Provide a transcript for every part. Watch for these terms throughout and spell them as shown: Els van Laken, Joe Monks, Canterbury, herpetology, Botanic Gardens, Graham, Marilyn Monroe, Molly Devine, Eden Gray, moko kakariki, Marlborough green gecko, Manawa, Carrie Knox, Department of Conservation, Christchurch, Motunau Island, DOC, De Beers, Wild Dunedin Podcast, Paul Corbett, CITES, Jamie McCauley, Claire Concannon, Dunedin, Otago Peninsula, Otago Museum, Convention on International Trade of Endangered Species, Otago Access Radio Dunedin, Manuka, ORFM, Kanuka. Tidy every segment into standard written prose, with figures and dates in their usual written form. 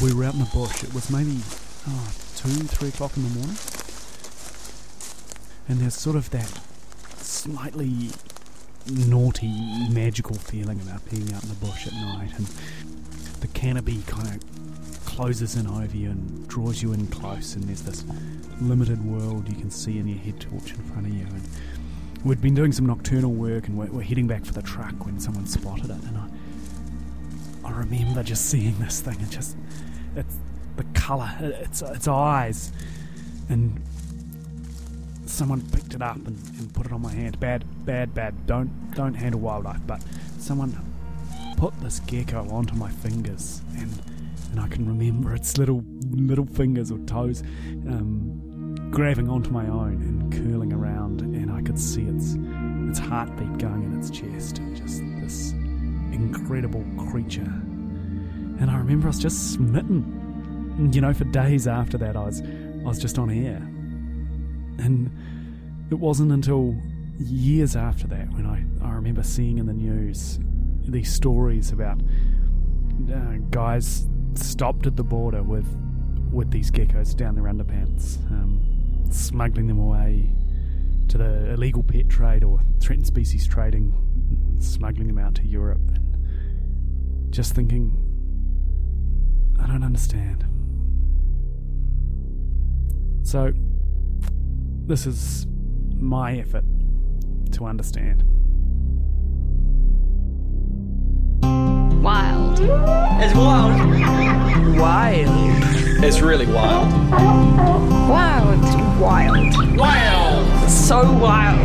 We were out in the bush. It was maybe 2-3 o'clock in the morning, and there's sort of that slightly naughty, magical feeling about being out in the bush at night, and the canopy kind of closes in over you and draws you in close, and there's this limited world you can see in your head torch in front of you. And we'd been doing some nocturnal work, and we're heading back for the truck when someone spotted it, and I remember just seeing this thing, and just it's the colour, its eyes, and someone picked it up and put it on my hand. Bad. Don't handle wildlife. But someone put this gecko onto my fingers, and I can remember its little fingers or toes grabbing onto my own and curling around, and I could see its heartbeat going in its chest, and just this incredible creature. And I remember I was just smitten. You know, for days after that, I was just on air. And it wasn't until years after that when I remember seeing in the news these stories about guys stopped at the border with these geckos down their underpants, smuggling them away to the illegal pet trade or threatened species trading, smuggling them out to Europe, and just thinking, I don't understand. So this is my effort to understand. Wild. It's wild. Wild. It's really wild. Wild. Wild. Wild. It's so wild.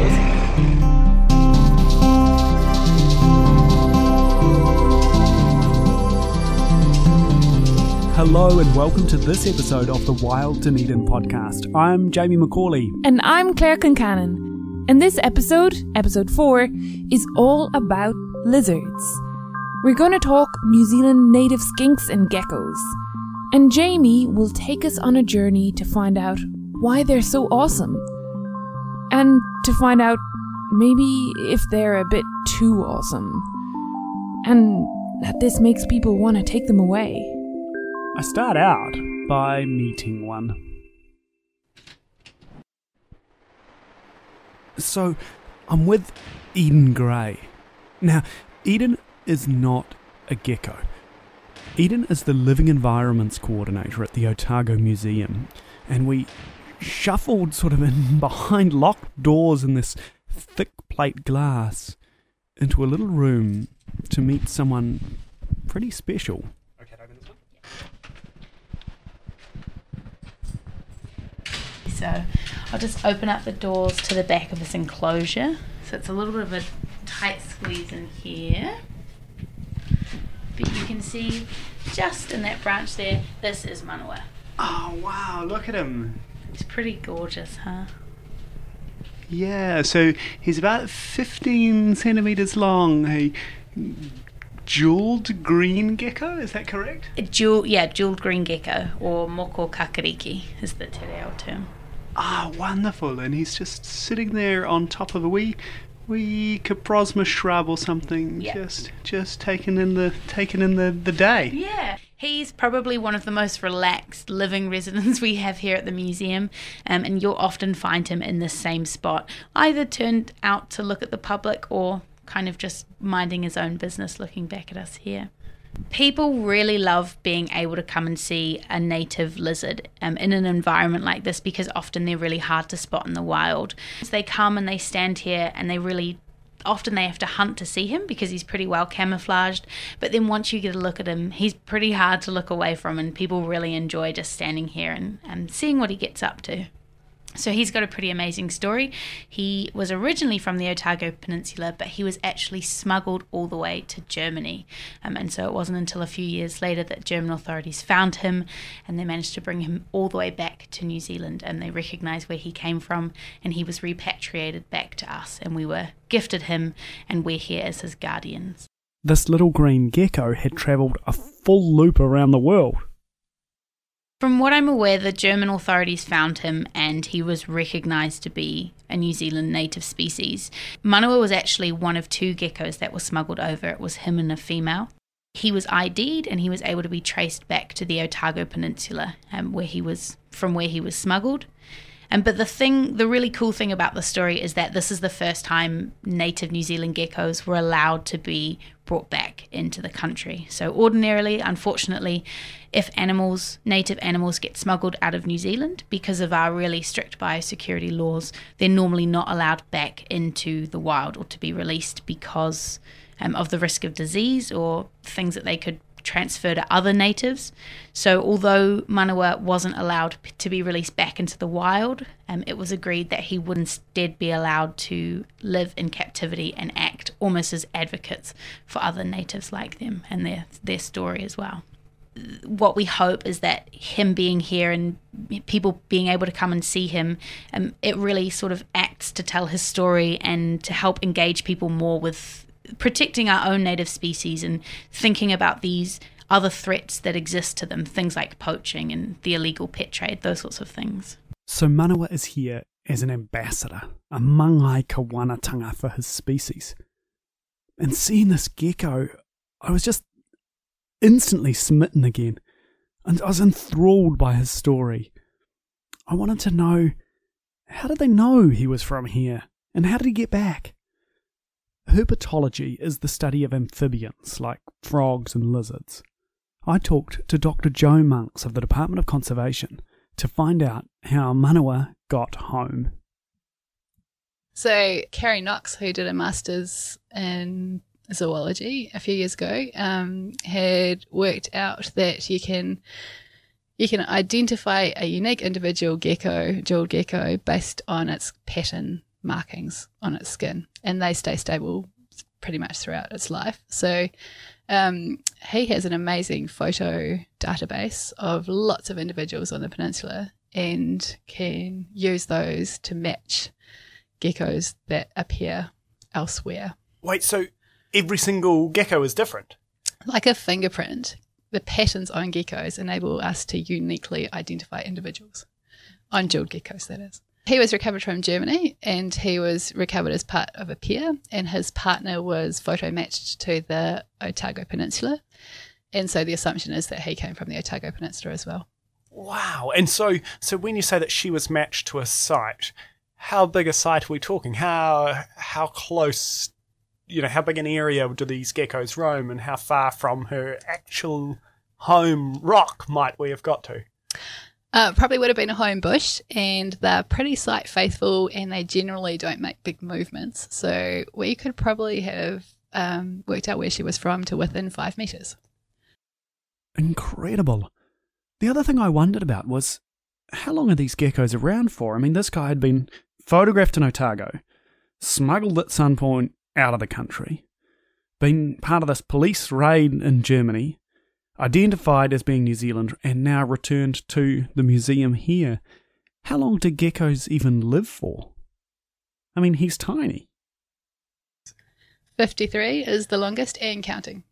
Hello and welcome to this episode of the Wild Dunedin Podcast. I'm Jamie McCauley. And I'm Claire Concannon. And this episode, episode 4, is all about lizards. We're going to talk New Zealand native skinks and geckos. And Jamie will take us on a journey to find out why they're so awesome. And to find out maybe if they're a bit too awesome. And that this makes people want to take them away. I start out by meeting one. So, I'm with Eden Gray. Now, Eden is not a gecko. Eden is the Living Environments Coordinator at the Otago Museum, and we shuffled sort of in behind locked doors in this thick plate glass into a little room to meet someone pretty special. So I'll just open up the doors to the back of this enclosure. So it's a little bit of a tight squeeze in here. But you can see just in that branch there, this is Manawa. Oh wow, look at him. He's pretty gorgeous, huh? Yeah, so he's about 15 centimetres long. A jewelled green gecko, is that correct? Jewelled green gecko, or moko kakariki is the te reo term. Ah, wonderful. And he's just sitting there on top of a wee Caprosma shrub or something, yep. just taking in the day. Yeah. He's probably one of the most relaxed living residents we have here at the museum, and you'll often find him in the same spot, either turned out to look at the public or kind of just minding his own business, looking back at us here. People really love being able to come and see a native lizard in an environment like this, because often they're really hard to spot in the wild. So they come and they stand here, and often they have to hunt to see him because he's pretty well camouflaged. But then once you get a look at him, he's pretty hard to look away from, and people really enjoy just standing here and seeing what he gets up to. So he's got a pretty amazing story. He was originally from the Otago Peninsula, but he was actually smuggled all the way to Germany. And so it wasn't until a few years later that German authorities found him, and they managed to bring him all the way back to New Zealand, and they recognised where he came from, and he was repatriated back to us, and we were gifted him, and we're here as his guardians. This little green gecko had travelled a full loop around the world. From what I'm aware, the German authorities found him, and he was recognised to be a New Zealand native species. Manawa was actually one of two geckos that were smuggled over. It was him and a female. he was ID'd and he was able to be traced back to the Otago Peninsula, from where he was smuggled. But the really cool thing about the story is that this is the first time native New Zealand geckos were allowed to be brought back into the country. So ordinarily, unfortunately, if native animals get smuggled out of New Zealand, because of our really strict biosecurity laws, they're normally not allowed back into the wild or to be released because of the risk of disease or things that they could transfer to other natives. So although Manawa wasn't allowed to be released back into the wild, it was agreed that he would instead be allowed to live in captivity and act almost as advocates for other natives like them and their story as well. What we hope is that him being here and people being able to come and see him, it really sort of acts to tell his story and to help engage people more with protecting our own native species and thinking about these other threats that exist to them, things like poaching and the illegal pet trade, those sorts of things. So Manawa is here as an ambassador, a mangai kāwanatanga for his species. And seeing this gecko, I was just instantly smitten again. And I was enthralled by his story. I wanted to know, how did they know he was from here? And how did he get back? Herpetology is the study of amphibians like frogs and lizards. I talked to Dr. Joe Monks of the Department of Conservation to find out how Manawa got home. So Carrie Knox, who did a master's in zoology a few years ago, had worked out that you can identify a unique individual gecko, jeweled gecko, based on its pattern markings on its skin, and they stay stable pretty much throughout its life. So he has an amazing photo database of lots of individuals on the peninsula and can use those to match geckos that appear elsewhere. Wait, so every single gecko is different? Like a fingerprint, the patterns on geckos enable us to uniquely identify individuals, on jeweled geckos that is. He was recovered from Germany and he was recovered as part of a pair, and his partner was photo matched to the Otago Peninsula. And so the assumption is that he came from the Otago Peninsula as well. Wow. And so when you say that she was matched to a site, how big a site are we talking? How close, how big an area do these geckos roam, and how far from her actual home rock might we have got to? Probably would have been a home bush, and they're pretty site faithful and they generally don't make big movements. So we could probably have worked out where she was from to within 5 metres. Incredible. The other thing I wondered about was, how long are these geckos around for? I mean, this guy had been photographed in Otago, smuggled at some point out of the country, been part of this police raid in Germany, identified as being New Zealand, and now returned to the museum here. How long do geckos even live for? I mean, he's tiny. 53 is the longest and counting.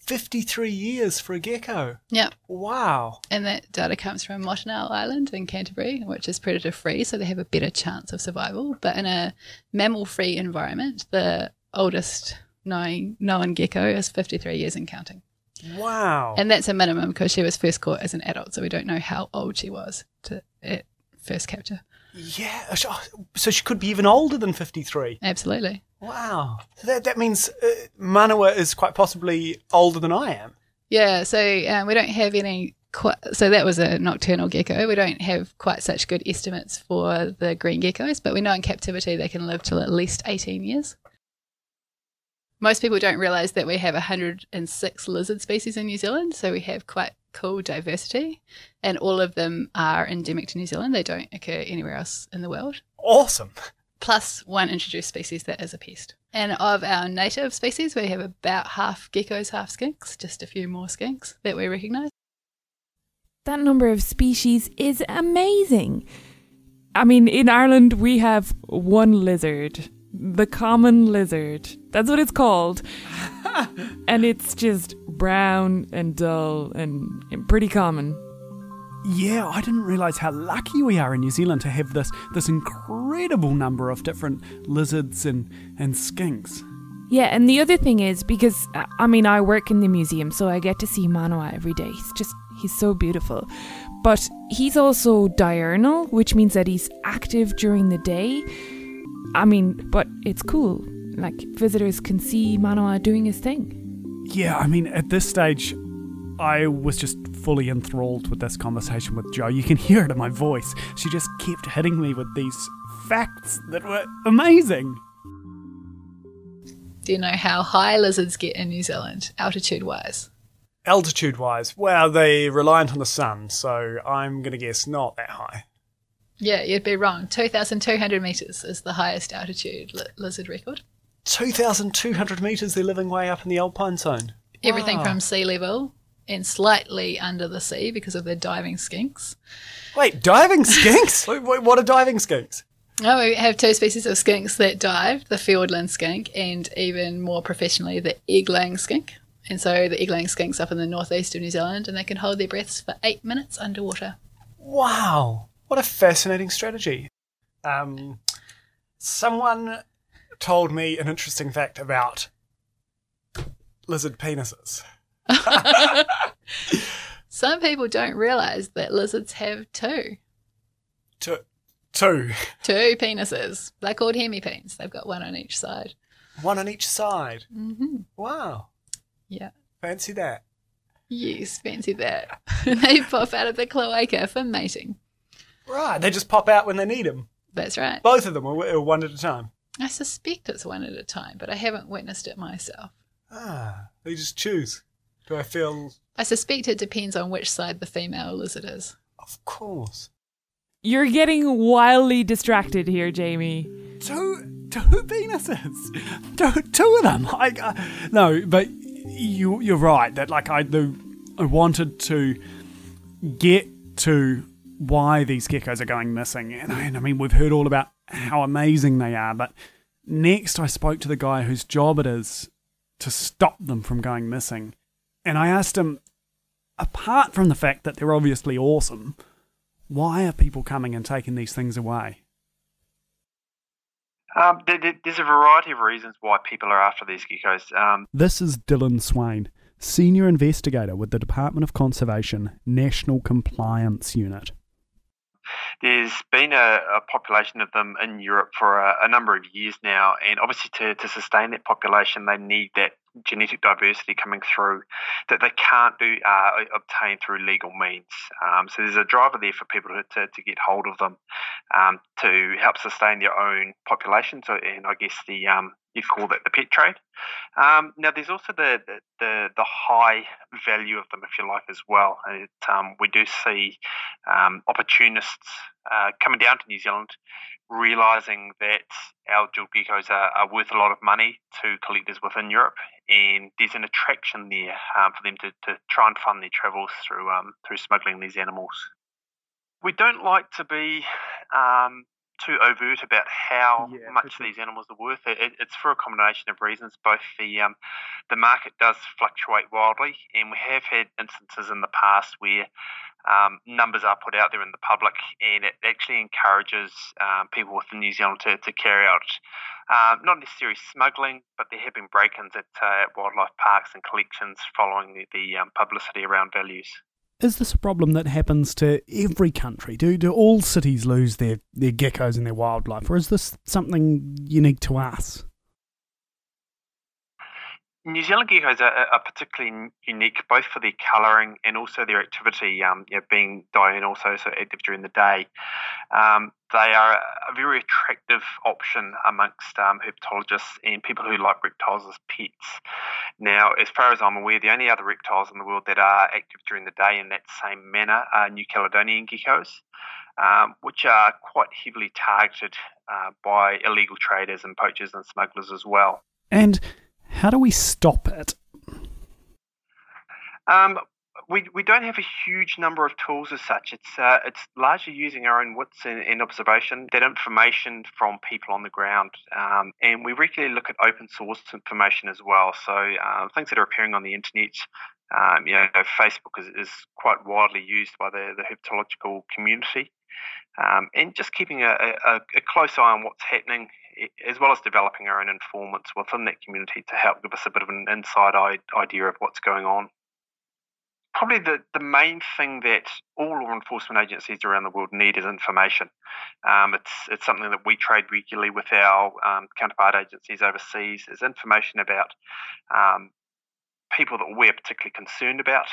53 years for a gecko? Yep. Wow. And that data comes from Motunau Island in Canterbury, which is predator-free, so they have a better chance of survival. But in a mammal-free environment, the oldest known gecko is 53 years and counting. Wow. And that's a minimum because she was first caught as an adult, so we don't know how old she was at first capture. Yeah, so she could be even older than 53. Absolutely. Wow. So that means Manawa is quite possibly older than I am. Yeah, so we don't have any... So that was a nocturnal gecko. We don't have quite such good estimates for the green geckos, but we know in captivity they can live till at least 18 years. Most people don't realise that we have 106 lizard species in New Zealand, so we have quite cool diversity, and all of them are endemic to New Zealand. They don't occur anywhere else in the world. Awesome. Plus one introduced species that is a pest. And of our native species, we have about half geckos, half skinks, just a few more skinks that we recognise. That number of species is amazing. I mean, in Ireland, we have one lizard. The common lizard. That's what it's called. And it's just brown and dull and pretty common. Yeah, I didn't realise how lucky we are in New Zealand to have this incredible number of different lizards and skinks. Yeah, and the other thing is, because, I mean, I work in the museum, so I get to see Manawa every day. He's so beautiful. But he's also diurnal, which means that he's active during the day. I mean, but it's cool. Like, visitors can see Manawa doing his thing. Yeah, I mean, at this stage, I was just fully enthralled with this conversation with Jo. You can hear it in my voice. She just kept hitting me with these facts that were amazing. Do you know how high lizards get in New Zealand, altitude-wise? Altitude-wise? Well, they're reliant on the sun, so I'm going to guess not that high. Yeah, you'd be wrong. 2,200 metres is the highest altitude lizard record. 2,200 metres, they're living way up in the alpine zone. Everything from sea level and slightly under the sea because of their diving skinks. Wait, diving skinks? What are diving skinks? Oh, we have two species of skinks that dive, the fiordland skink and even more professionally the egg-laying skink. And so the egg-laying skinks up in the northeast of New Zealand, and they can hold their breaths for 8 minutes underwater. Wow, what a fascinating strategy. Someone told me an interesting fact about lizard penises. Some people don't realise that lizards have two. Two penises. They're called hemipenes. They've got one on each side. One on each side? Mm-hmm. Wow. Yeah. Fancy that. Yes, fancy that. They pop out of the cloaca for mating. Right. They just pop out when they need them. That's right. Both of them are one at a time. I suspect it's one at a time, but I haven't witnessed it myself. Ah, they just choose. Do I feel... I suspect it depends on which side the female lizard is. Of course. You're getting wildly distracted here, Jamie. Two penises. Two of them. No, but you're right. That I wanted to get to why these geckos are going missing. And I mean, we've heard all about how amazing they are, but next I spoke to the guy whose job it is to stop them from going missing. And I asked him, apart from the fact that they're obviously awesome, why are people coming and taking these things away? There's a variety of reasons why people are after these geckos. This is Dylan Swain, Senior Investigator with the Department of Conservation National Compliance Unit. There's been a population of them in Europe for a number of years now, and obviously to sustain that population, they need that genetic diversity coming through that they can't do obtain through legal means. So there's a driver there for people to get hold of them to help sustain their own population. So, and I guess the you call that the pet trade. Now there's also the high value of them, if you like, as well. And we do see opportunists coming down to New Zealand, realising that our jewelled geckos are worth a lot of money to collectors within Europe, and there's an attraction there for them to try and fund their travels through smuggling these animals. We don't like to be too overt about how much these animals are worth. It's for a combination of reasons. Both the market does fluctuate wildly, and we have had instances in the past where numbers are put out there in the public, and it actually encourages people within New Zealand to carry out not necessarily smuggling, but there have been break-ins at wildlife parks and collections following the publicity around values. Is this a problem that happens to every country? Do all cities lose their geckos and their wildlife, or is this something unique to us? New Zealand geckos are particularly unique both for their colouring and also their activity, being diurnal, so active during the day. They are a very attractive option amongst herpetologists and people who like reptiles as pets. Now, as far as I'm aware, the only other reptiles in the world that are active during the day in that same manner are New Caledonian geckos, which are quite heavily targeted by illegal traders and poachers and smugglers as well. And how do we stop it? We don't have a huge number of tools as such. It's largely using our own wits and observation, that information from people on the ground. And we regularly look at open source information as well. So things that are appearing on the internet. Facebook is quite widely used by the herpetological community. And just keeping a close eye on what's happening as well as developing our own informants within that community to help give us a bit of an inside idea of what's going on. Probably the main thing that all law enforcement agencies around the world need is information. It's something that we trade regularly with our counterpart agencies overseas, is information about people that we're particularly concerned about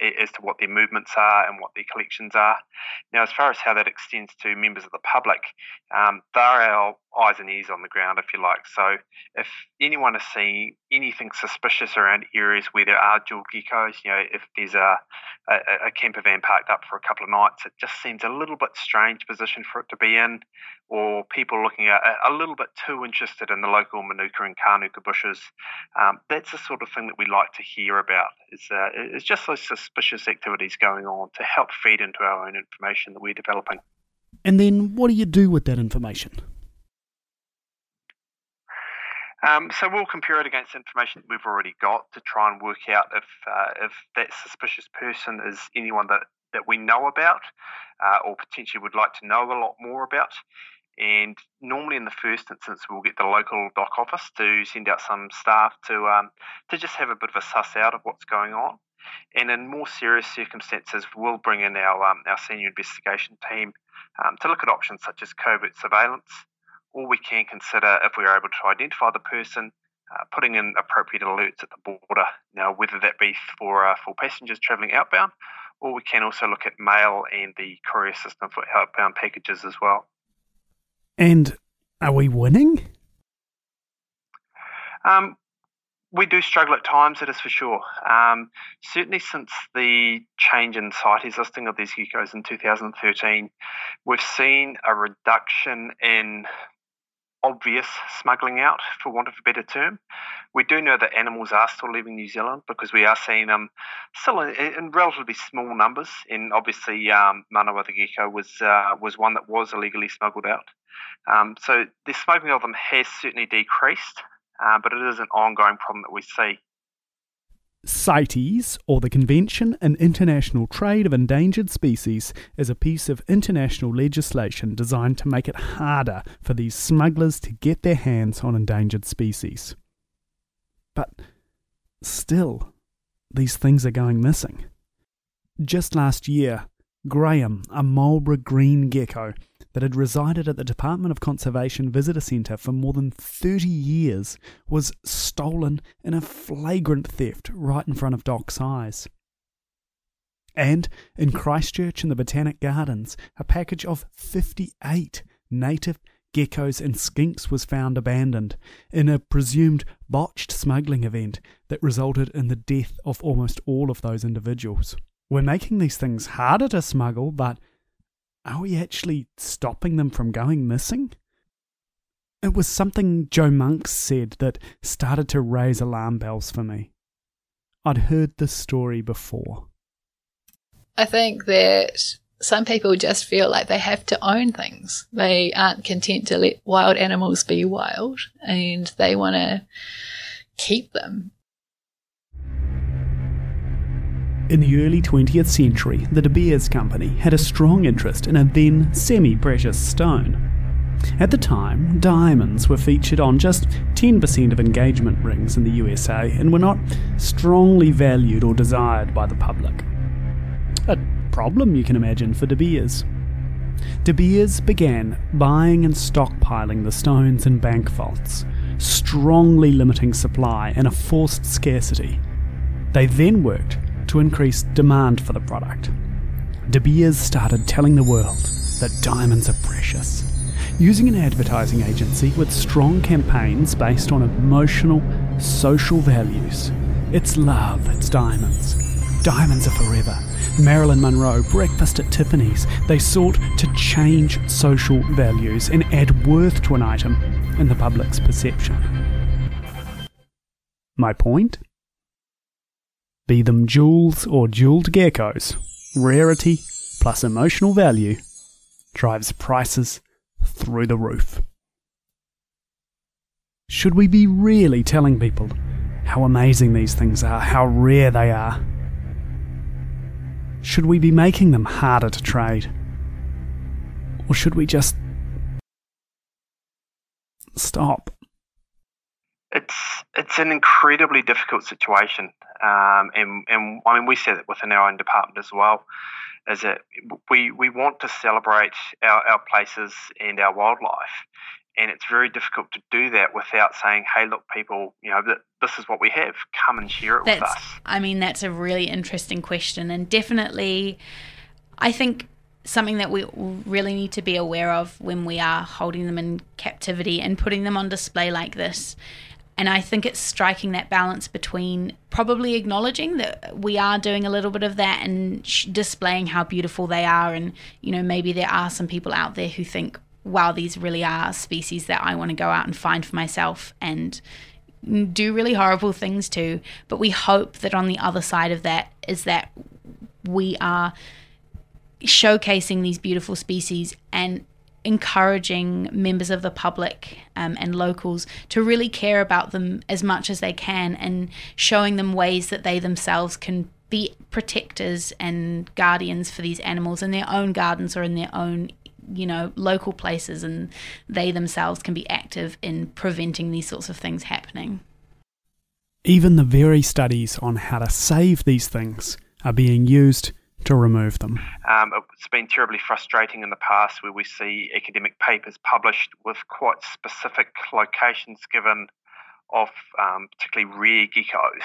as to what their movements are and what their collections are. Now, as far as how that extends to members of the public, they're our eyes and ears on the ground, if you like. So if anyone is seeing anything suspicious around areas where there are jewelled geckos, you know, if there's a camper van parked up for a couple of nights, it just seems a little bit strange position for it to be in, or people looking a little bit too interested in the local Manuka and Kanuka bushes. That's the sort of thing that we like to hear about. It's just those suspicious activities going on to help feed into our own information that we're developing. And then what do you do with that information? So we'll compare it against information that we've already got to try and work out if that suspicious person is anyone that we know about or potentially would like to know a lot more about. And normally in the first instance, we'll get the local dock office to send out some staff to just have a bit of a suss out of what's going on. And in more serious circumstances, we'll bring in our senior investigation team to look at options such as covert surveillance, or we can consider, if we're able to identify the person, putting in appropriate alerts at the border. Now, whether that be for passengers travelling outbound, or we can also look at mail and the courier system for outbound packages as well. And are we winning? We do struggle at times, it is for sure. Certainly since the change in CITES listing of these geckos in 2013, we've seen a reduction in obvious smuggling out, for want of a better term. We do know that animals are still leaving New Zealand because we are seeing them still in relatively small numbers. And obviously, Manawa the gecko was one that was illegally smuggled out. So the smuggling of them has certainly decreased, but it is an ongoing problem that we see. CITES, or the Convention on International Trade of Endangered Species, is a piece of international legislation designed to make it harder for these smugglers to get their hands on endangered species. But still, these things are going missing. Just last year, Graham, a Marlborough green gecko that had resided at the Department of Conservation Visitor Centre for more than 30 years, was stolen in a flagrant theft right in front of Doc's eyes. And in Christchurch in the Botanic Gardens, a package of 58 native geckos and skinks was found abandoned in a presumed botched smuggling event that resulted in the death of almost all of those individuals. We're making these things harder to smuggle, but are we actually stopping them from going missing? It was something Joe Monks said that started to raise alarm bells for me. I'd heard this story before. I think that some people just feel like they have to own things. They aren't content to let wild animals be wild, and they want to keep them. In the early 20th century, the De Beers Company had a strong interest in a then semi-precious stone. At the time, diamonds were featured on just 10% of engagement rings in the USA and were not strongly valued or desired by the public. A problem, you can imagine, for De Beers. De Beers began buying and stockpiling the stones in bank vaults, strongly limiting supply and a forced scarcity. They then worked to increase demand for the product. De Beers started telling the world that diamonds are precious, using an advertising agency with strong campaigns based on emotional, social values. It's love, it's diamonds. Diamonds are forever. Marilyn Monroe, Breakfast at Tiffany's. They sought to change social values and add worth to an item in the public's perception. My point? Be them jewels or jewelled geckos, rarity plus emotional value drives prices through the roof. Should we be really telling people how amazing these things are, how rare they are? Should we be making them harder to trade? Or should we just stop? It's an incredibly difficult situation, and I mean we see that within our own department as well. Is that we want to celebrate our places and our wildlife, and it's very difficult to do that without saying, "Hey, look, people, you know, this is what we have. Come and share it with us." I mean, that's a really interesting question, and definitely, I think something that we really need to be aware of when we are holding them in captivity and putting them on display like this. And I think it's striking that balance between probably acknowledging that we are doing a little bit of that and displaying how beautiful they are. And, you know, maybe there are some people out there who think, wow, these really are species that I want to go out and find for myself and do really horrible things to. But we hope that on the other side of that is that we are showcasing these beautiful species and encouraging members of the public and locals to really care about them as much as they can, and showing them ways that they themselves can be protectors and guardians for these animals in their own gardens or in their own, you know, local places, and they themselves can be active in preventing these sorts of things happening. Even the very studies on how to save these things are being used to remove them. It's been terribly frustrating in the past where we see academic papers published with quite specific locations given of particularly rare geckos,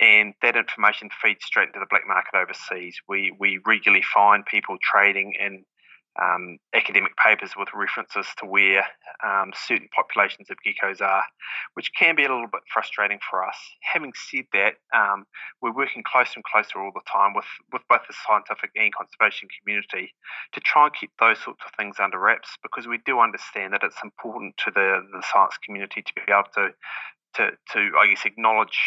and that information feeds straight into the black market overseas. We regularly find people trading in academic papers with references to where certain populations of geckos are, which can be a little bit frustrating for us. Having said that, we're working closer and closer all the time with both the scientific and conservation community to try and keep those sorts of things under wraps, because we do understand that it's important to the science community to be able to I guess, acknowledge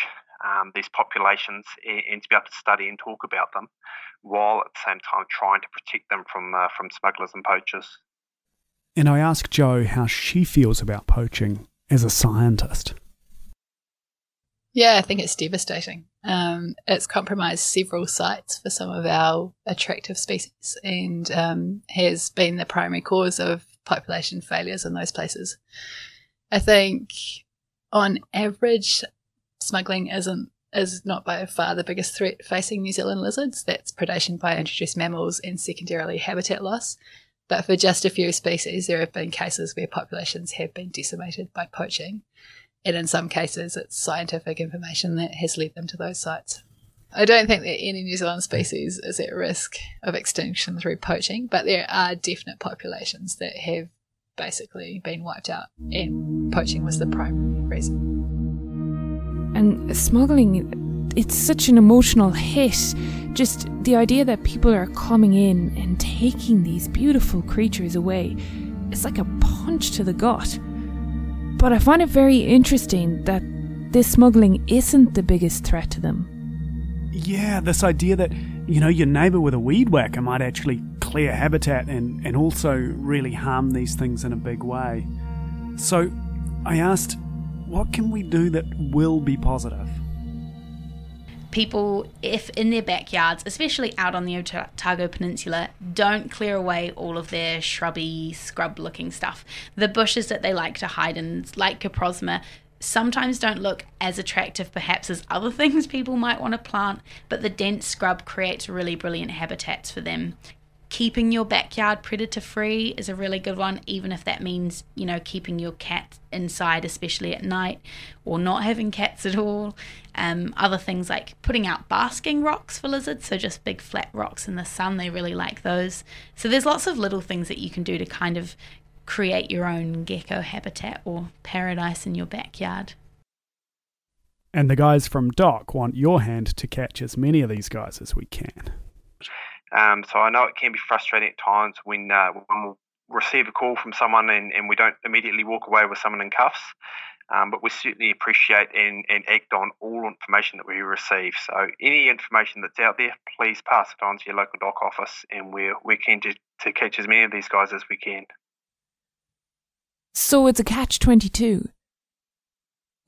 these populations and to be able to study and talk about them, while at the same time trying to protect them from smugglers and poachers. And I asked Jo how she feels about poaching as a scientist. Yeah, I think it's devastating. It's compromised several sites for some of our attractive species, and has been the primary cause of population failures in those places. I think on average, smuggling is not by far the biggest threat facing New Zealand lizards. That's predation by introduced mammals and secondarily habitat loss. But for just a few species, there have been cases where populations have been decimated by poaching. And in some cases, it's scientific information that has led them to those sites. I don't think that any New Zealand species is at risk of extinction through poaching, but there are definite populations that have basically been wiped out, and poaching was the primary reason. And smuggling, it's such an emotional hit. Just the idea that people are coming in and taking these beautiful creatures away, it's like a punch to the gut. But I find it very interesting that this smuggling isn't the biggest threat to them. Yeah, this idea that, you know, your neighbour with a weed whacker might actually clear habitat and also really harm these things in a big way. So I asked, what can we do that will be positive? People, if in their backyards, especially out on the Otago Peninsula, don't clear away all of their shrubby, scrub-looking stuff. The bushes that they like to hide in, like Caprosma, sometimes don't look as attractive perhaps as other things people might want to plant, but the dense scrub creates really brilliant habitats for them. Keeping your backyard predator-free is a really good one, even if that means, you know, keeping your cat inside, especially at night, or not having cats at all. Other things like putting out basking rocks for lizards, so just big flat rocks in the sun, they really like those. So there's lots of little things that you can do to kind of create your own gecko habitat or paradise in your backyard. And the guys from DOC want your hand to catch as many of these guys as we can. So I know it can be frustrating at times when we'll receive a call from someone and we don't immediately walk away with someone in cuffs, but we certainly appreciate and act on all information that we receive. So any information that's out there, please pass it on to your local DOC office, and we're keen to catch as many of these guys as we can. So it's a catch-22.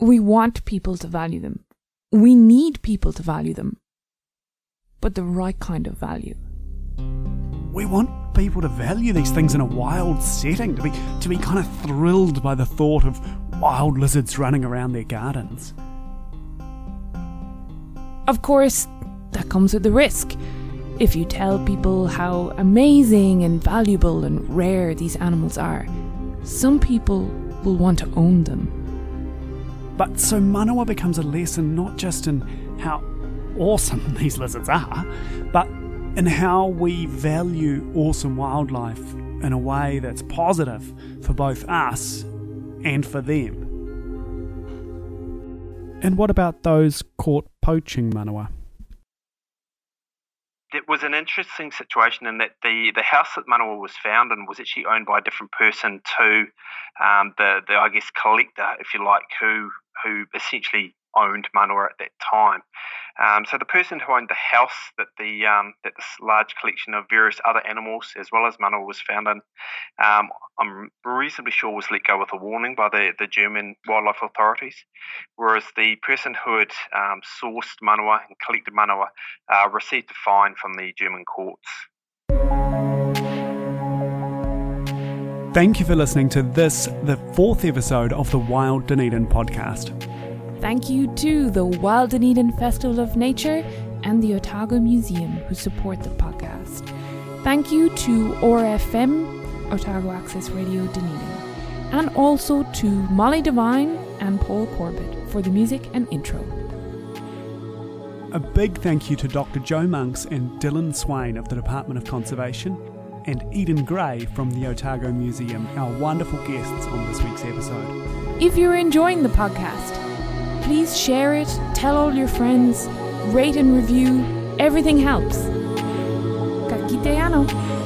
We want people to value them. We need people to value them, but the right kind of value. We want people to value these things in a wild setting, to be kind of thrilled by the thought of wild lizards running around their gardens. Of course, that comes with the risk. If you tell people how amazing and valuable and rare these animals are, some people will want to own them. But so Manawa becomes a lesson not just in how awesome these lizards are, but in how we value awesome wildlife in a way that's positive for both us and for them. And what about those caught poaching, Manawa? It was an interesting situation in that the house that Manawa was found in was actually owned by a different person to the I guess collector, if you like, who essentially owned Manawa at that time. So the person who owned the house that this large collection of various other animals as well as Manawa was found in, I'm reasonably sure was let go with a warning by the German wildlife authorities, whereas the person who had sourced Manawa and collected Manawa received a fine from the German courts. Thank you for listening to this, the fourth episode of the Wild Dunedin Podcast. Thank you to the Wild Dunedin Festival of Nature and the Otago Museum who support the podcast. Thank you to ORFM, Otago Access Radio Dunedin, and also to Molly Devine and Paul Corbett for the music and intro. A big thank you to Dr. Joe Monks and Dylan Swain of the Department of Conservation and Eden Gray from the Otago Museum, our wonderful guests on this week's episode. If you're enjoying the podcast, please share it, tell all your friends, rate and review. Everything helps. Ka kite ano.